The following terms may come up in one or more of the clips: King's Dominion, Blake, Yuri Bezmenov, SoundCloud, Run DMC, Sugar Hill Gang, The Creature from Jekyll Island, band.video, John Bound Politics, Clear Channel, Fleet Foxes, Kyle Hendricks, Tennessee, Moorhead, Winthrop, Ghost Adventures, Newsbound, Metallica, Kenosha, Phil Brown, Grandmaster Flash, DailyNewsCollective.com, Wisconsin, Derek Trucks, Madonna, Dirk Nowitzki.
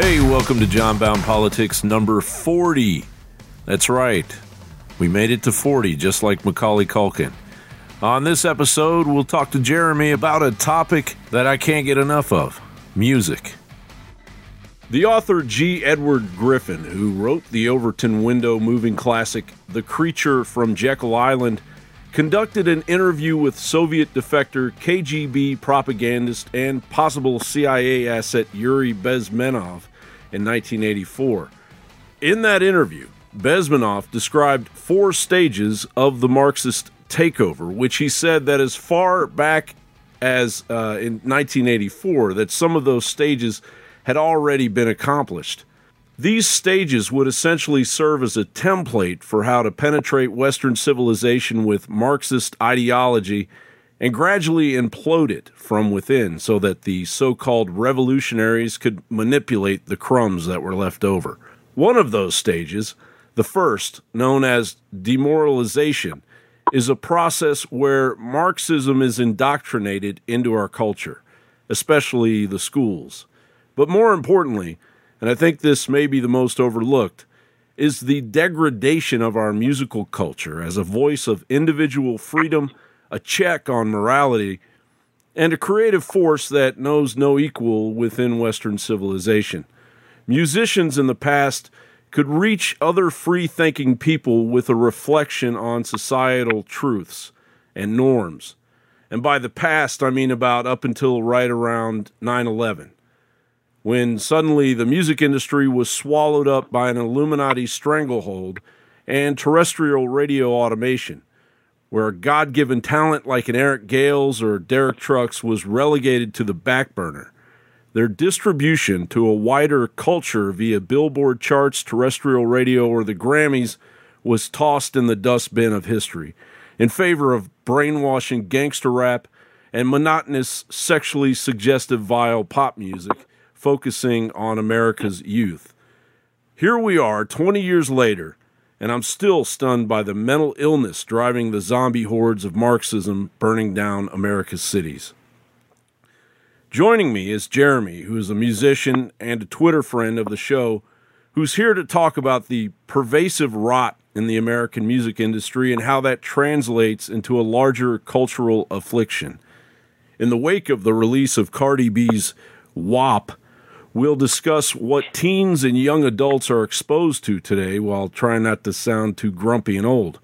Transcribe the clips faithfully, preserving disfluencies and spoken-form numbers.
Hey, welcome to John Bound Politics number forty. That's right. We made it to forty, just like Macaulay Culkin. On this episode, we'll talk to Jeremy about a topic that I can't get enough of, music. The author G. Edward Griffin, who wrote the Overton Window moving classic, The Creature from Jekyll Island, conducted an interview with Soviet defector, K G B propagandist, and possible C I A asset Yuri Bezmenov in nineteen eighty-four. In that interview, Bezmenov described four stages of the Marxist takeover, which he said that as far back as uh, in nineteen eighty-four, that some of those stages had already been accomplished. These stages would essentially serve as a template for how to penetrate Western civilization with Marxist ideology and gradually implode it from within so that the so-called revolutionaries could manipulate the crumbs that were left over. One of those stages, the first, known as demoralization, is a process where Marxism is indoctrinated into our culture, especially the schools. But more importantly, and I think this may be the most overlooked, is the degradation of our musical culture as a voice of individual freedom, a check on morality, and a creative force that knows no equal within Western civilization. Musicians in the past could reach other free-thinking people with a reflection on societal truths and norms. And by the past, I mean about up until right around nine eleven. When suddenly the music industry was swallowed up by an Illuminati stranglehold and terrestrial radio automation, where a God-given talent like an Eric Gales or Derek Trucks was relegated to the back burner. Their distribution to a wider culture via billboard charts, terrestrial radio, or the Grammys was tossed in the dustbin of history in favor of brainwashing gangster rap and monotonous, sexually suggestive, vile pop music, focusing on America's youth. Here we are, twenty years later, and I'm still stunned by the mental illness driving the zombie hordes of Marxism burning down America's cities. Joining me is Jeremy, who is a musician and a Twitter friend of the show, who's here to talk about the pervasive rot in the American music industry and how that translates into a larger cultural affliction. In the wake of the release of Cardi B's W A P, we'll discuss what teens and young adults are exposed to today while trying not to sound too grumpy and old.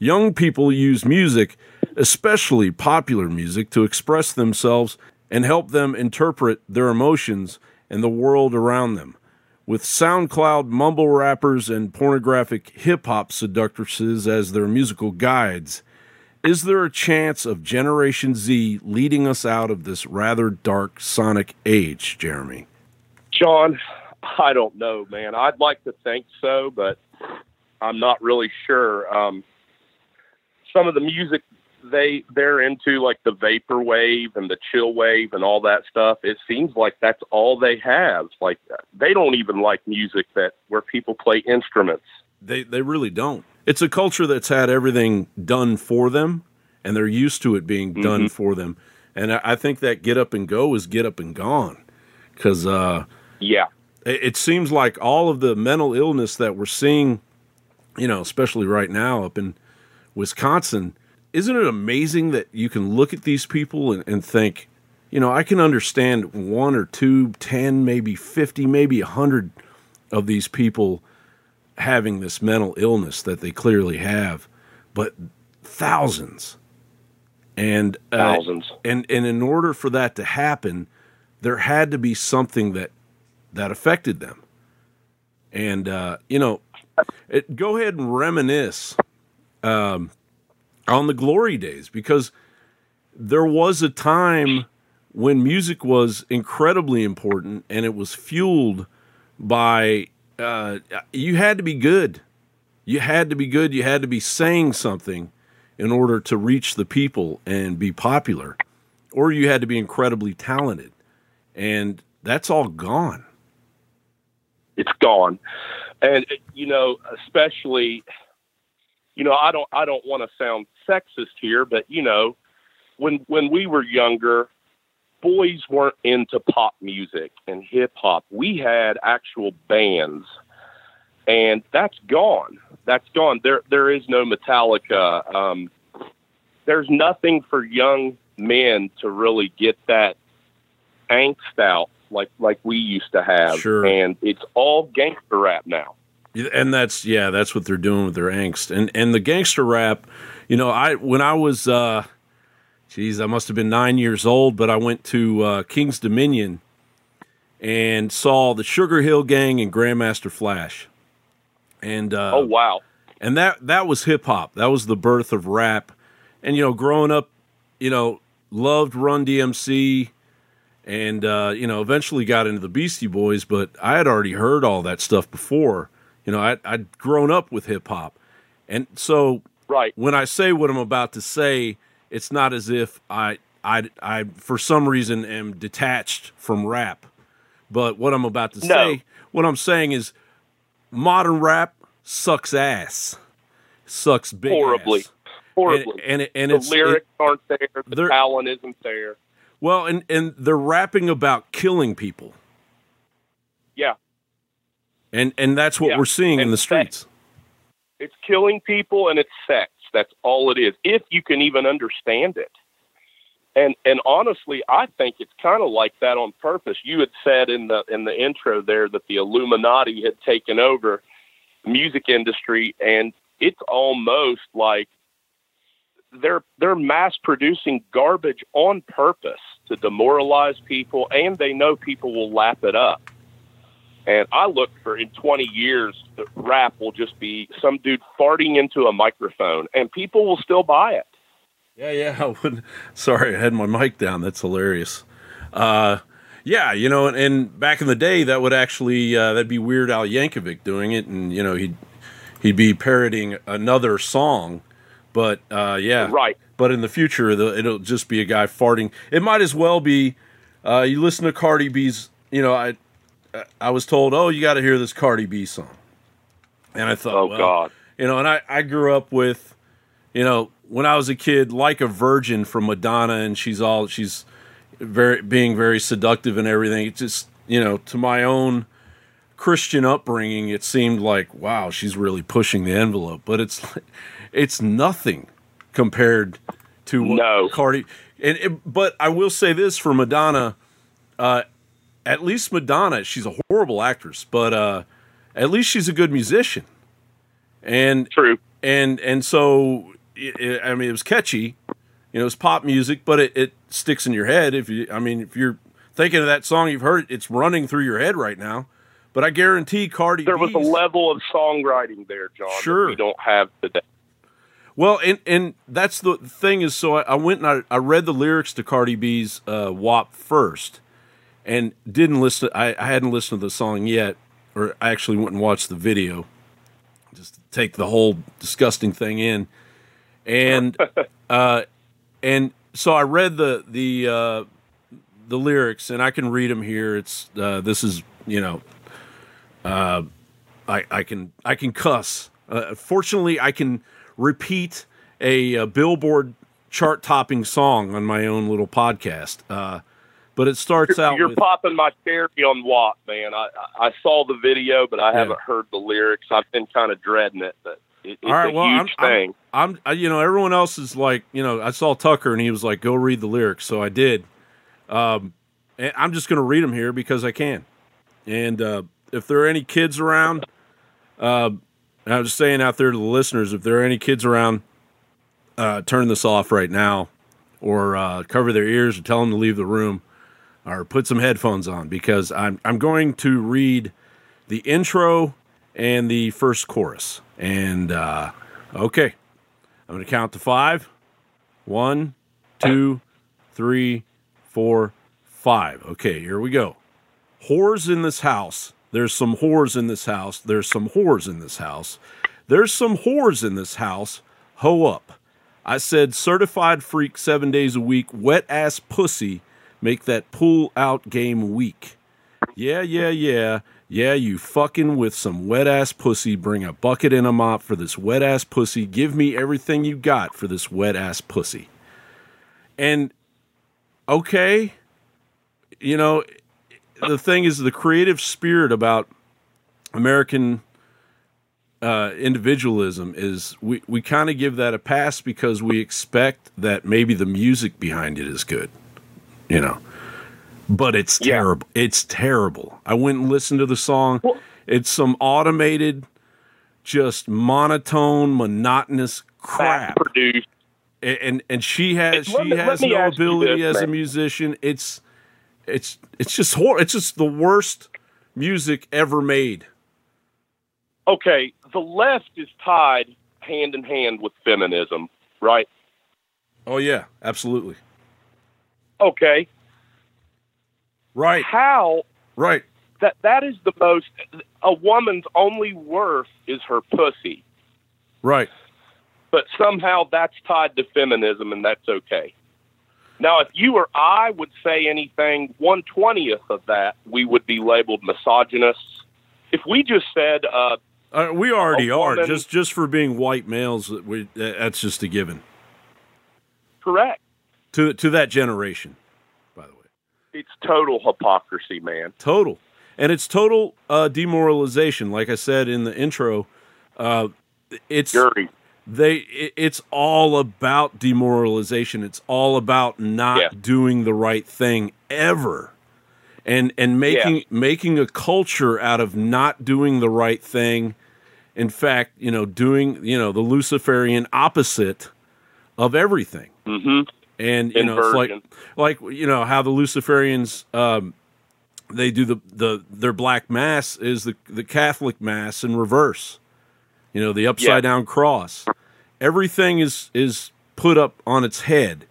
Young people use music, especially popular music, to express themselves and help them interpret their emotions and the world around them. With SoundCloud mumble rappers and pornographic hip-hop seductresses as their musical guides, is there a chance of Generation Z leading us out of this rather dark sonic age, Jeremy? John, I don't know, man. I'd like to think so, but I'm not really sure. Um, some of the music they, they're into, like the vaporwave and the chill wave and all that stuff, it seems like that's all they have. Like, they don't even like music that where people play instruments. They they really don't. It's a culture that's had everything done for them, and they're used to it being mm-hmm. done for them. And I, I think that get up and go is get up and gone. Because uh, yeah. it, it seems like all of the mental illness that we're seeing, you know, especially right now up in Wisconsin, isn't it amazing that you can look at these people and, and think, you know, I can understand one or two, ten, maybe fifty, maybe one hundred of these people having this mental illness that they clearly have, but thousands and uh, thousands. And, and in order for that to happen, there had to be something that, that affected them. And, uh, you know, it, go ahead and reminisce, um, on the glory days, because there was a time when music was incredibly important and it was fueled by, Uh, you had to be good. You had to be good. You had to be saying something in order to reach the people and be popular, or you had to be incredibly talented. And that's all gone. It's gone. And, you know, especially, you know, I don't, I don't want to sound sexist here, but, you know, when, when we were younger, boys weren't into pop music and hip hop. We had actual bands, and that's gone. That's gone. There, there is no Metallica. Um, there's nothing for young men to really get that angst out like, like we used to have. Sure. And it's all gangster rap now. And that's, yeah, that's what they're doing with their angst. And, and the gangster rap, you know, I, when I was, uh, geez, I must've been nine years old, but I went to, uh, King's Dominion and saw the Sugar Hill Gang and Grandmaster Flash. And, uh, oh, wow. And that, that was hip hop. That was the birth of rap. And, you know, growing up, you know, loved Run D M C and, uh, you know, eventually got into the Beastie Boys, but I had already heard all that stuff before. You know, I, I'd grown up with hip-hop. And so right. when I say what I'm about to say, it's not as if I, I, I for some reason, am detached from rap. But what I'm about to no. say, what I'm saying is modern rap sucks ass. Sucks big Horribly. Ass. Horribly. And, and, it, and the it's, lyrics it, aren't there. The talent isn't there. Well, and, and they're rapping about killing people. Yeah. And and that's what yeah. we're seeing and in the streets. Sex. It's killing people and it's sex. That's all it is. If you can even understand it. And and honestly, I think it's kind of like that on purpose. You had said in the in the intro there that the Illuminati had taken over the music industry, and it's almost like they're they're mass producing garbage on purpose to demoralize people, and they know people will lap it up. And I look for, in twenty years, the rap will just be some dude farting into a microphone, and people will still buy it. Yeah, yeah. I would, sorry, I had my mic down. That's hilarious. Uh, yeah, you know, and, and back in the day, that would actually, uh, that'd be Weird Al Yankovic doing it, and, you know, he'd, he'd be parodying another song. But, uh, yeah. Right. But in the future, the, it'll just be a guy farting. It might as well be, uh, you listen to Cardi B's, you know, I... I was told, oh, you got to hear this Cardi B song. And I thought, oh, well, God. You know, and I, I grew up with, you know, when I was a kid, Like a Virgin from Madonna, and she's all, she's very being very seductive and everything. It just, you know, to my own Christian upbringing, it seemed like, wow, she's really pushing the envelope. But it's, it's nothing compared to what no. Cardi, and it, but I will say this for Madonna, uh, at least Madonna, she's a horrible actress, but uh, at least she's a good musician. And true. And and so, it, it, I mean, it was catchy. You know, it's pop music, but it, it sticks in your head. If you, I mean, if you're thinking of that song, you've heard it, it's running through your head right now. But I guarantee Cardi There was B's, a level of songwriting there, John, sure. that we don't have today. Well, and, and that's the thing is, so I, I went and I, I read the lyrics to Cardi B's uh, W A P first. And didn't listen. I, I hadn't listened to the song yet, or I actually went and watched the video, just to take the whole disgusting thing in. And uh, and so I read the the uh, the lyrics, and I can read them here. It's uh, this is you know, uh, I I can I can cuss. Uh, fortunately, I can repeat a, a Billboard chart topping song on my own little podcast. Uh, But it starts out. You're with, popping my cherry on W A P, man. I, I saw the video, but I yeah. haven't heard the lyrics. I've been kind of dreading it, but it, it's All right, a well, huge I'm, thing. I'm, I'm, you know, everyone else is like, you know, I saw Tucker and he was like, "Go read the lyrics," so I did. Um, and I'm just going to read them here because I can. And uh, if there are any kids around, uh, and I'm just saying out there to the listeners, if there are any kids around, uh, turn this off right now, or uh, cover their ears, or tell them to leave the room. Or put some headphones on because I'm I'm going to read the intro and the first chorus. And uh, okay, I'm going to count to five. One, two, three, four, five. Okay, here we go. Whores in this house. There's some whores in this house. There's some whores in this house. There's some whores in this house. Ho up! I said, certified freak, seven days a week, wet ass pussy. Make that pull-out game weak. Yeah, yeah, yeah. Yeah, you fucking with some wet-ass pussy. Bring a bucket and a mop for this wet-ass pussy. Give me everything you got for this wet-ass pussy. And, okay, you know, the thing is, the creative spirit about American uh, individualism is we, we kind of give that a pass because we expect that maybe the music behind it is good, you know, but it's yeah. terrible. It's terrible. I went and listened to the song. Well, it's some automated, just monotone, monotonous crap. Produced. And, and and she has hey, she me, has no ability this, as man. a musician. It's it's it's just horrible. It's just the worst music ever made. Okay, the left is tied hand in hand with feminism, right? Oh yeah, absolutely. Okay. Right. How? Right. That that is the most. A woman's only worth is her pussy. Right. But somehow that's tied to feminism, and that's okay. Now, if you or I would say anything one twentieth of that, we would be labeled misogynists. If we just said... Uh, uh, we already are. Just just for being white males, we, that's just a given. Correct. To, to that generation, by the way. It's total hypocrisy, man. Total. And it's total uh, demoralization. Like I said in the intro, uh, it's... dirty. They, it's all about demoralization. It's all about not yeah. doing the right thing ever, and and making yeah. making a culture out of not doing the right thing. In fact, you know, doing you know the Luciferian opposite of everything. Mm-hmm. And you Inversion. know, it's like like you know how the Luciferians um, they do the, the their black mass is the the Catholic mass in reverse. You know, the upside down yeah. cross. Everything is, is put up on its head,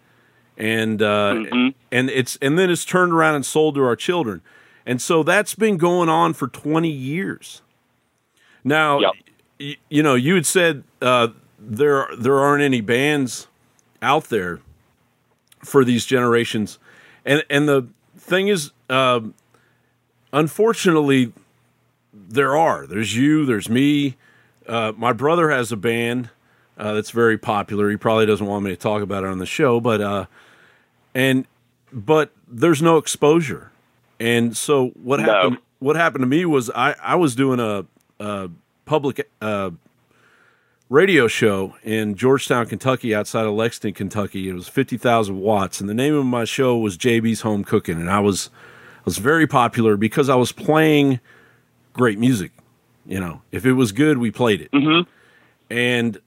and uh, mm-hmm. and it's and then it's turned around and sold to our children, and so that's been going on for twenty years. Now, yep. y- you know, you had said uh, there there aren't any bands out there for these generations, and and the thing is, uh, unfortunately, there are. There's you. There's me. Uh, my brother has a band uh, that's very popular. He probably doesn't want me to talk about it on the show, but uh, and but there's no exposure. And so what no. happened? What happened to me was I, I was doing a, a public uh, radio show in Georgetown, Kentucky, outside of Lexington, Kentucky. It was fifty thousand watts, and the name of my show was J B's Home Cooking. And I was I was very popular because I was playing great music. You know, if it was good, we played it. Mm-hmm. And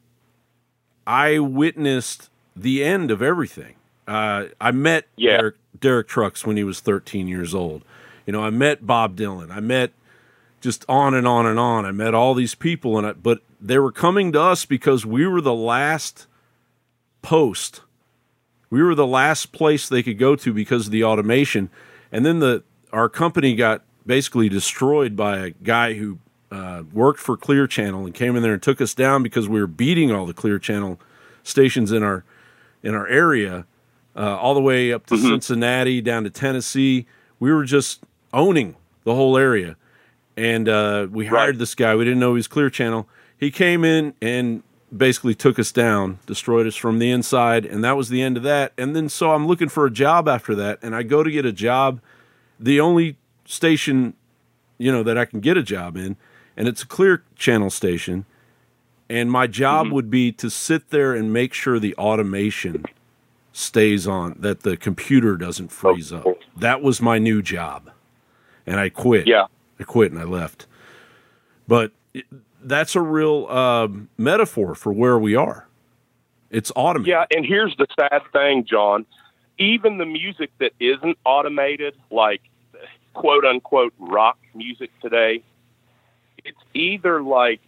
I witnessed the end of everything. Uh, I met yeah. Derek, Derek Trucks when he was thirteen years old. You know, I met Bob Dylan. I met just on and on and on. I met all these people, and I, but they were coming to us because we were the last post. We were the last place they could go to because of the automation. And then the our company got basically destroyed by a guy who... Uh, worked for Clear Channel and came in there and took us down because we were beating all the Clear Channel stations in our in our area, uh, all the way up to mm-hmm. Cincinnati, down to Tennessee. We were just owning the whole area, and uh, we hired right. this guy. We didn't know he was Clear Channel. He came in and basically took us down, destroyed us from the inside, and that was the end of that. And then so I'm looking for a job after that, and I go to get a job. The only station, you know, that I can get a job in. And it's a Clear Channel station, and my job mm-hmm. would be to sit there and make sure the automation stays on, that the computer doesn't freeze up. That was my new job, and I quit. Yeah, I quit and I left. But it, that's a real uh, metaphor for where we are. It's automated. Yeah, and here's the sad thing, John. Even the music that isn't automated, like quote-unquote rock music today, it's either like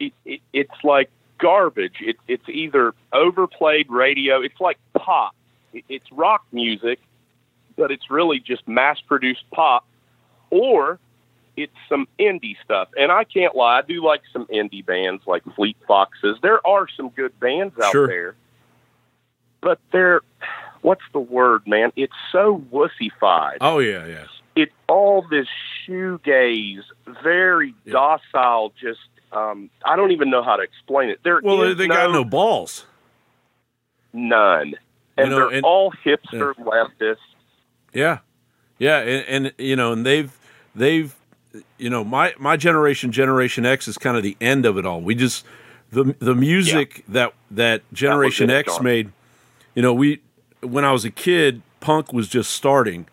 it, it, it's like garbage. It, it's either overplayed radio. It's like pop. It, it's rock music, but it's really just mass-produced pop, or it's some indie stuff. And I can't lie, I do like some indie bands like Fleet Foxes. There are some good bands out sure. there, but they're what's the word, man? It's so wussified. Oh yeah, yeah. It's all this shoegaze, very yeah. docile, just, um, I don't even know how to explain it. There well, they, they no, got no balls. None. And you know, they're and, all hipster yeah. leftists. Yeah, yeah, and, and you know, and they've they've you know, my my generation, Generation X, is kind of the end of it all. We just the the music yeah. that that Generation that X made. You know, we when I was a kid, punk was just starting,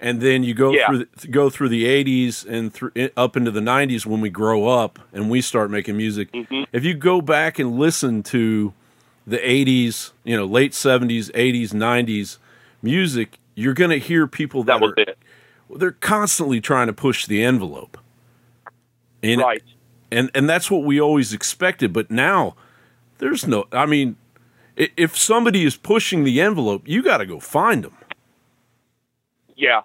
and then you go yeah. through the, go through the eighties and through up into the nineties when we grow up and we start making music. Mm-hmm. If you go back and listen to the eighties, you know, late seventies, eighties, nineties music, you're going to hear people that, that was are, it. They're constantly trying to push the envelope. And, right. And and that's what we always expected, but now there's no, I mean, if somebody is pushing the envelope, you got to go find them. Yeah.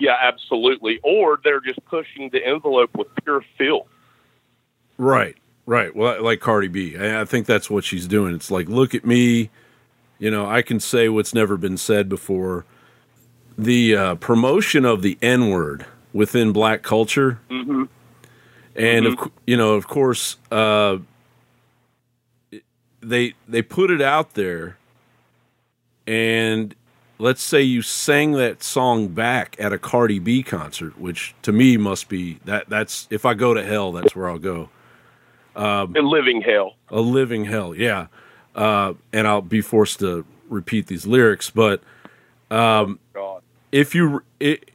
Yeah, absolutely. Or they're just pushing the envelope with pure filth. Right. Right. Well, like Cardi B. I think that's what she's doing. It's like, look at me. You know, I can say what's never been said before. The uh, promotion of the N-word within black culture. Mm-hmm. And, mm-hmm. of, you know, of course, uh, they they put it out there, and let's say you sang that song back at a Cardi B concert, which to me must be that that's if I go to hell, that's where I'll go. Um, a living hell. A living hell, yeah. Uh, and I'll be forced to repeat these lyrics, but um, God. if you it,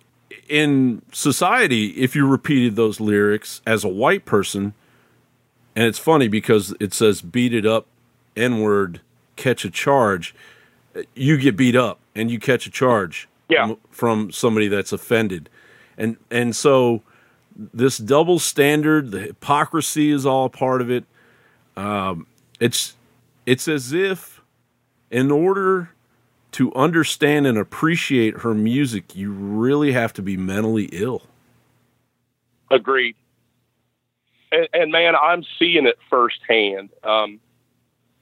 in society, if you repeated those lyrics as a white person, and it's funny because it says "beat it up, N-word, catch a charge," you get beat up. And you catch a charge yeah. from somebody that's offended. And and so this double standard, the hypocrisy is all a part of it. Um, it's it's as if in order to understand and appreciate her music, you really have to be mentally ill. Agreed. And, and man, I'm seeing it firsthand. Um,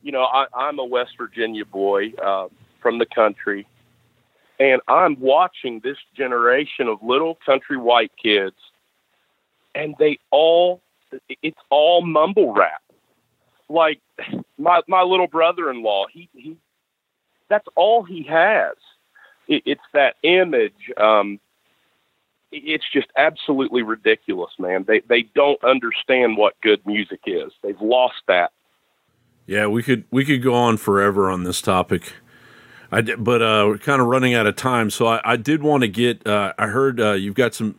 you know, I, I'm a West Virginia boy uh, from the country. And I'm watching this generation of little country white kids, and they all, it's all mumble rap. Like my, my little brother-in-law, he, he, that's all he has. It, it's that image. Um, it's just absolutely ridiculous, man. They, they don't understand what good music is. They've lost that. Yeah. We could, we could go on forever on this topic. I did, but uh, we're kind of running out of time, so I, I did want to get. Uh, I heard uh, you've got some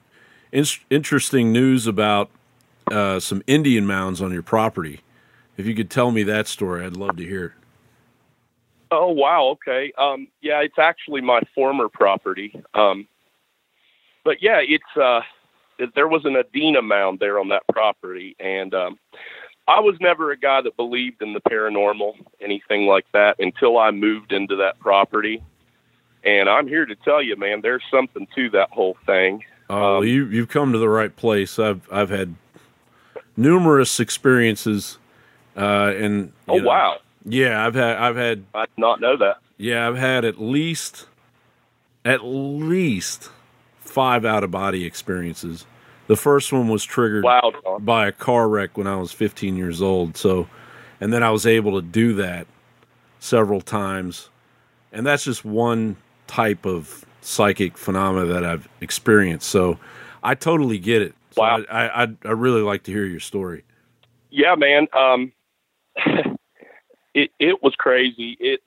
in- interesting news about uh, some Indian mounds on your property. If you could tell me that story, I'd love to hear it. Oh wow! Okay, um, yeah, it's actually my former property, um, but yeah, it's uh, there was an Adena mound there on that property, and um, I was never a guy that believed in the paranormal, anything like that, until I moved into that property. And I'm here to tell you, man, there's something to that whole thing. Oh, um, you, you've come to the right place. I've I've had numerous experiences. Uh, and oh know, wow, yeah, I've had I've had. I did not know that. Yeah, I've had at least at least five out of body experiences. The first one was triggered wow, by a car wreck when I was fifteen years old. So, and then I was able to do that several times. And that's just one type of psychic phenomena that I've experienced. So I totally get it. So wow. I, I, I really like to hear your story. Yeah, man. Um, it, it was crazy. It,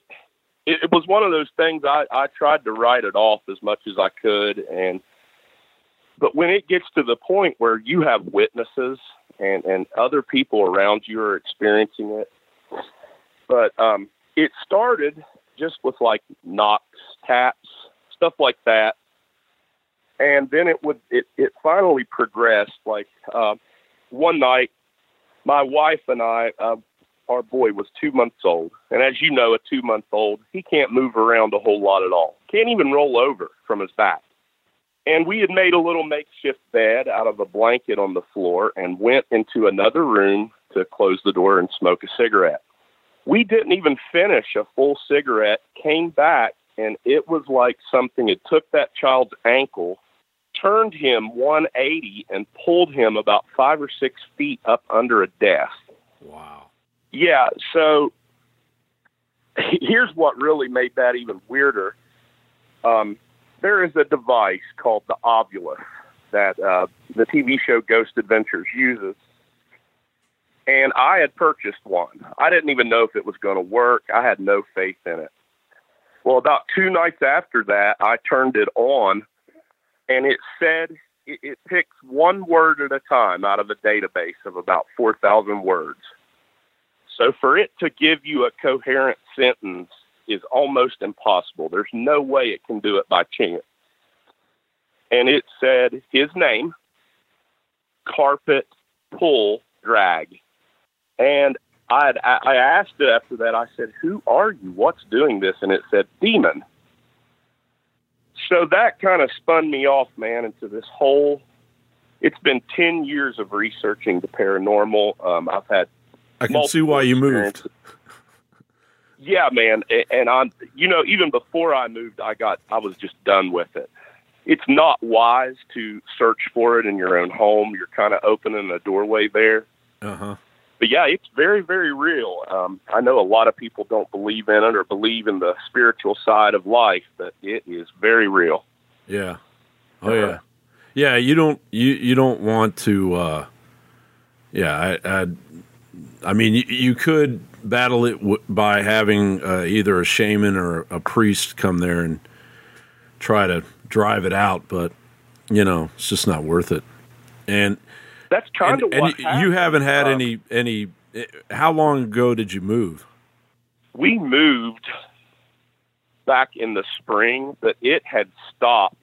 it, it was one of those things I, I tried to write it off as much as I could. And, But when it gets to the point where you have witnesses and, and other people around you are experiencing it, but um, it started just with like knocks, taps, stuff like that, and then it would it, it finally progressed. Like uh, one night, my wife and I, uh, our boy was two months old, and as you know, a two month old he can't move around a whole lot at all, can't even roll over from his back. And we had made a little makeshift bed out of a blanket on the floor and went into another room to close the door and smoke a cigarette. We didn't even finish a full cigarette, came back, and it was like something had took that child's ankle, turned him one eighty, and pulled him about five or six feet up under a desk. Wow. Yeah, so here's what really made that even weirder. Um... there is a device called the Ovulus that uh, the T V show Ghost Adventures uses. And I had purchased one. I didn't even know if it was going to work. I had no faith in it. Well, about two nights after that, I turned it on, and it said it, it picks one word at a time out of a database of about four thousand words. So for it to give you a coherent sentence is almost impossible. There's no way it can do it by chance. And it said his name, carpet, pull, drag. And I I asked it after that, I said, who are you? What's doing this? And it said, demon. So that kind of spun me off, man, into this whole, it's been ten years of researching the paranormal. Um, I've had I can see why you moved. Yeah, man. And I'm, you know, even before I moved, I got, I was just done with it. It's not wise to search for it in your own home. You're kind of opening a doorway there. Uh-huh. But yeah, it's very, very real. Um, I know a lot of people don't believe in it or believe in the spiritual side of life, but it is very real. Yeah. Oh uh-huh. yeah. Yeah. You don't, you, you don't want to, uh, yeah, I, I, I mean, you, you could battle it w- by having uh, either a shaman or a priest come there and try to drive it out, but, you know, it's just not worth it. And that's kind and, of what and you haven't had um, any, any, how long ago did you move? We moved back in the spring, but it had stopped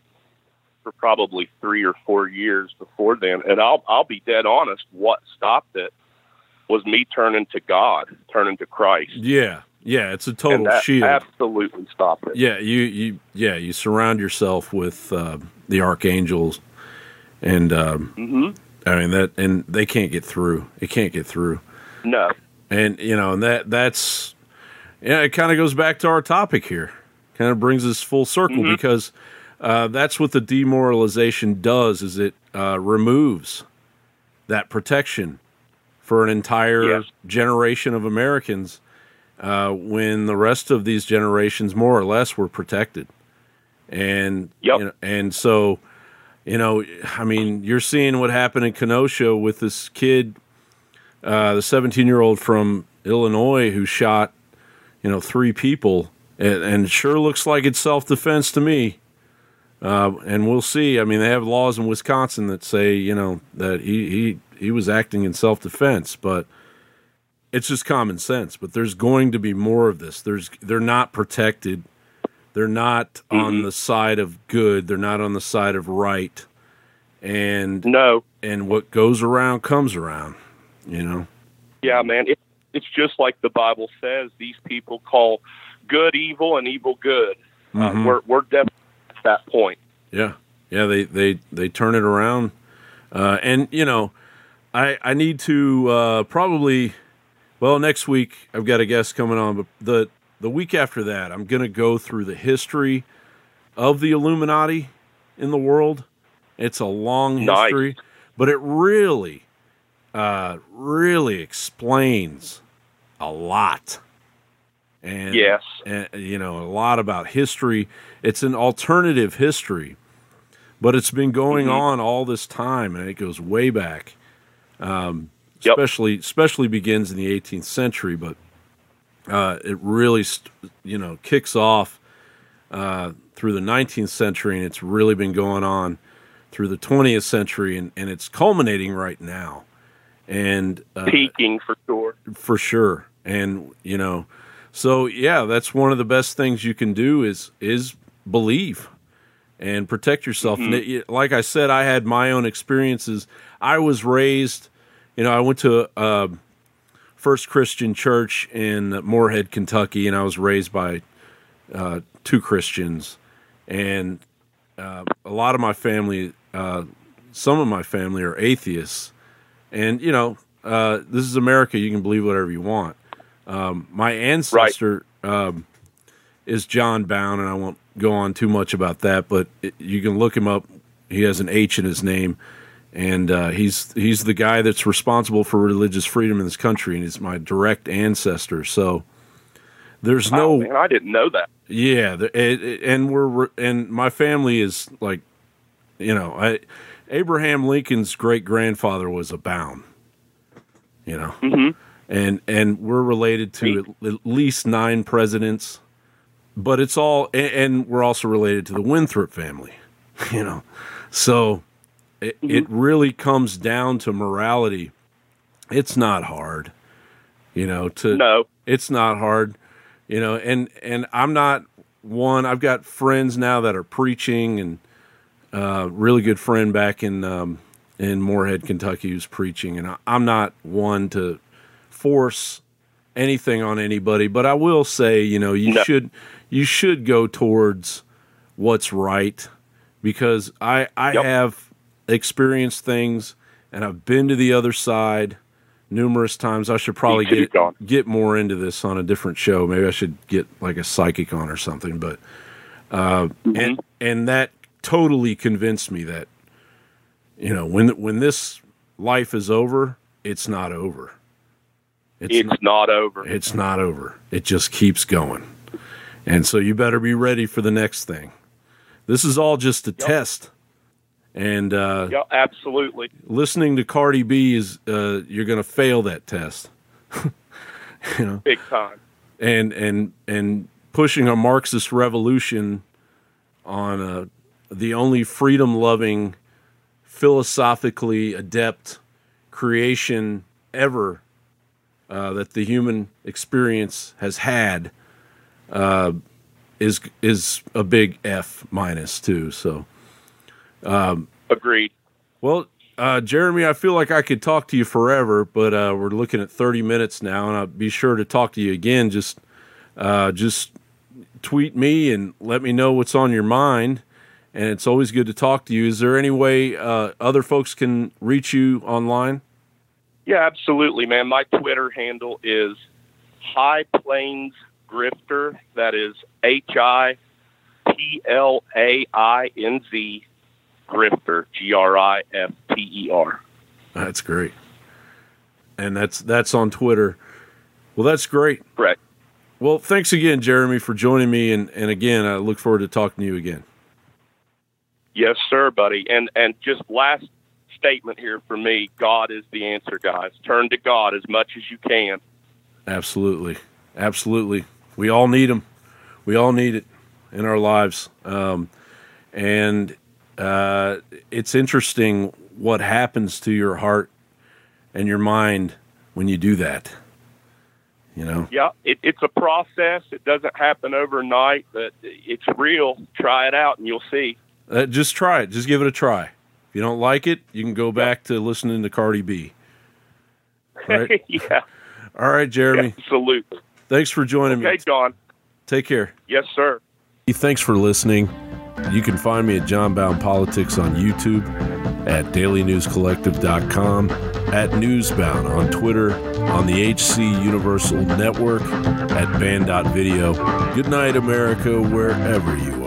for probably three or four years before then. And I'll, I'll be dead honest, what stopped it was me turning to God, turning to Christ. Yeah, yeah, it's a total and that shield. Absolutely, stop it. Yeah, you, you, yeah, you surround yourself with uh, the archangels, and um, mm-hmm. I mean that, and they can't get through. It can't get through. No, and you know, and that that's yeah, it kind of goes back to our topic here. Kind of brings us full circle mm-hmm. because uh, that's what the demoralization does: is it uh, removes that protection for an entire yes. generation of Americans, uh, when the rest of these generations more or less were protected. And, yep. you know, and so, you know, I mean, you're seeing what happened in Kenosha with this kid, uh, the seventeen year old from Illinois who shot, you know, three people, and, and it sure looks like it's self-defense to me. Uh, and we'll see. I mean, they have laws in Wisconsin that say, you know, that he, he, He was acting in self-defense, but it's just common sense. But there's going to be more of this. There's they're not protected. They're not mm-hmm. on the side of good. They're not on the side of right. And no. And what goes around comes around. You know. Yeah, man. It, it's just like the Bible says. These people call good evil and evil good. Mm-hmm. Uh, we're we're definitely at that point. Yeah, yeah. They they they turn it around, uh, and you know. I, I need to uh, probably, well, next week I've got a guest coming on, but the, the week after that, I'm going to go through the history of the Illuminati in the world. It's a long history, nice. But it really, uh, really explains a lot. And, yes. and, you know, a lot about history. It's an alternative history, but it's been going mm-hmm. on all this time, and it goes way back. Um, especially, yep. especially begins in the eighteenth century, but, uh, it really, you know, kicks off, uh, through the nineteenth century, and it's really been going on through the twentieth century, and, and it's culminating right now. And, uh, peaking for sure, for sure. And, you know, so yeah, that's one of the best things you can do is, is believe and protect yourself. Mm-hmm. And it, like I said, I had my own experiences. I was raised, you know, I went to uh, First Christian Church in Moorhead, Kentucky, and I was raised by uh, two Christians. And uh, a lot of my family, uh, some of my family are atheists. And, you know, uh, this is America. You can believe whatever you want. Um, my ancestor right. um, is John Bound, and I won't go on too much about that, but it, you can look him up. He has an H in his name. And uh, he's he's the guy that's responsible for religious freedom in this country, and he's my direct ancestor. So there's wow, no, man, I didn't know that. Yeah, the, it, and we're and my family is like, you know, I, Abraham Lincoln's great grandfather was a Bound, you know, mm-hmm. and and we're related to at, at least nine presidents, but it's all and, and we're also related to the Winthrop family, you know, so it, mm-hmm. it really comes down to morality. It's not hard, you know. To no, it's not hard. You know, and, and I'm not one. I've got friends now that are preaching, and a uh, really good friend back in um, in Moorhead, Kentucky, who's preaching. And I, I'm not one to force anything on anybody, but I will say, you know, you no. should you should go towards what's right, because I I yep. have experienced things, and I've been to the other side numerous times. I should probably get get more into this on a different show. Maybe I should get like a psychic on or something. But uh, mm-hmm. and and that totally convinced me that, you know, when when this life is over, it's not over. It's, it's not, not over. It's not over. It just keeps going. And so you better be ready for the next thing. This is all just a yep. test. And uh, yeah, absolutely. Listening to Cardi B is uh, you're going to fail that test, you know, big time. And and and pushing a Marxist revolution on a, the only freedom-loving, philosophically adept creation ever uh, that the human experience has had uh, is is a big F minus too. So. Um, Agreed. Well, uh, Jeremy, I feel like I could talk to you forever, but uh, we're looking at thirty minutes now, and I'll be sure to talk to you again. Just, uh, just tweet me and let me know what's on your mind, and it's always good to talk to you. Is there any way uh, other folks can reach you online? Yeah, absolutely, man. My Twitter handle is High Plains Grifter. That is H I P L A I N Z Grifter, G R I F T E R. That's great. And that's that's on Twitter. Well, that's great. Correct. Well, thanks again, Jeremy, for joining me, and, and again, I look forward to talking to you again. Yes, sir, buddy. And and just last statement here for me, God is the answer, guys. Turn to God as much as you can. Absolutely. Absolutely. We all need him. We all need it in our lives. Um, and Uh, it's interesting what happens to your heart and your mind when you do that, you know? Yeah, it, it's a process. It doesn't happen overnight, but it's real. Try it out and you'll see. Uh, just try it. Just give it a try. If you don't like it, you can go back to listening to Cardi B. Right? Yeah. All right, Jeremy. Absolutely. Thanks for joining okay, me. Okay, John. Take care. Yes, sir. Thanks for listening. You can find me at John Bound Politics on YouTube, at daily news collective dot com, at Newsbound on Twitter, on the H C Universal Network, at band dot video. Good night, America, wherever you are.